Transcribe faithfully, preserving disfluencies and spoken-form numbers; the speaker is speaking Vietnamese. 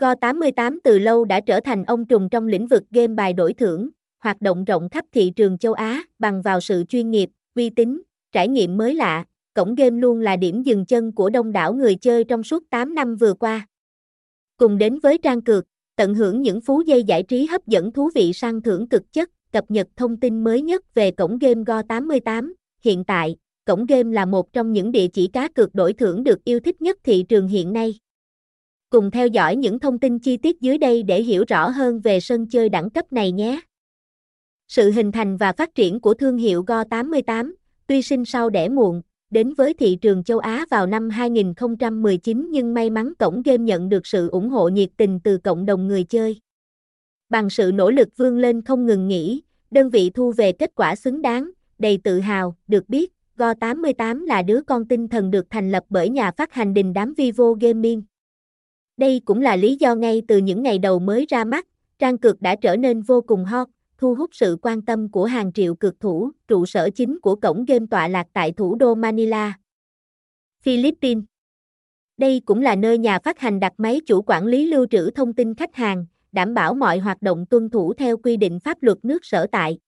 Go tám mươi tám từ lâu đã trở thành ông trùm trong lĩnh vực game bài đổi thưởng, hoạt động rộng khắp thị trường châu Á bằng vào sự chuyên nghiệp, uy tín, trải nghiệm mới lạ. Cổng game luôn là điểm dừng chân của đông đảo người chơi trong suốt tám năm vừa qua. Cùng đến với trang cược, tận hưởng những phút giây giải trí hấp dẫn thú vị sang thưởng cực chất, cập nhật thông tin mới nhất về cổng game Go tám mươi tám. Hiện tại, cổng game là một trong những địa chỉ cá cược đổi thưởng được yêu thích nhất thị trường hiện nay. Cùng theo dõi những thông tin chi tiết dưới đây để hiểu rõ hơn về sân chơi đẳng cấp này nhé. Sự hình thành và phát triển của thương hiệu Go tám mươi tám, tuy sinh sau đẻ muộn, đến với thị trường châu Á vào năm hai nghìn không trăm mười chín nhưng may mắn cổng game nhận được sự ủng hộ nhiệt tình từ cộng đồng người chơi. Bằng sự nỗ lực vươn lên không ngừng nghỉ, đơn vị thu về kết quả xứng đáng, đầy tự hào. Được biết, Go tám mươi tám là đứa con tinh thần được thành lập bởi nhà phát hành đình đám Vivo Gaming. Đây cũng là lý do ngay từ những ngày đầu mới ra mắt, trang cược đã trở nên vô cùng hot, thu hút sự quan tâm của hàng triệu cược thủ. Trụ sở chính của cổng game tọa lạc tại thủ đô Manila, Philippines. Đây cũng là nơi nhà phát hành đặt máy chủ quản lý lưu trữ thông tin khách hàng, đảm bảo mọi hoạt động tuân thủ theo quy định pháp luật nước sở tại.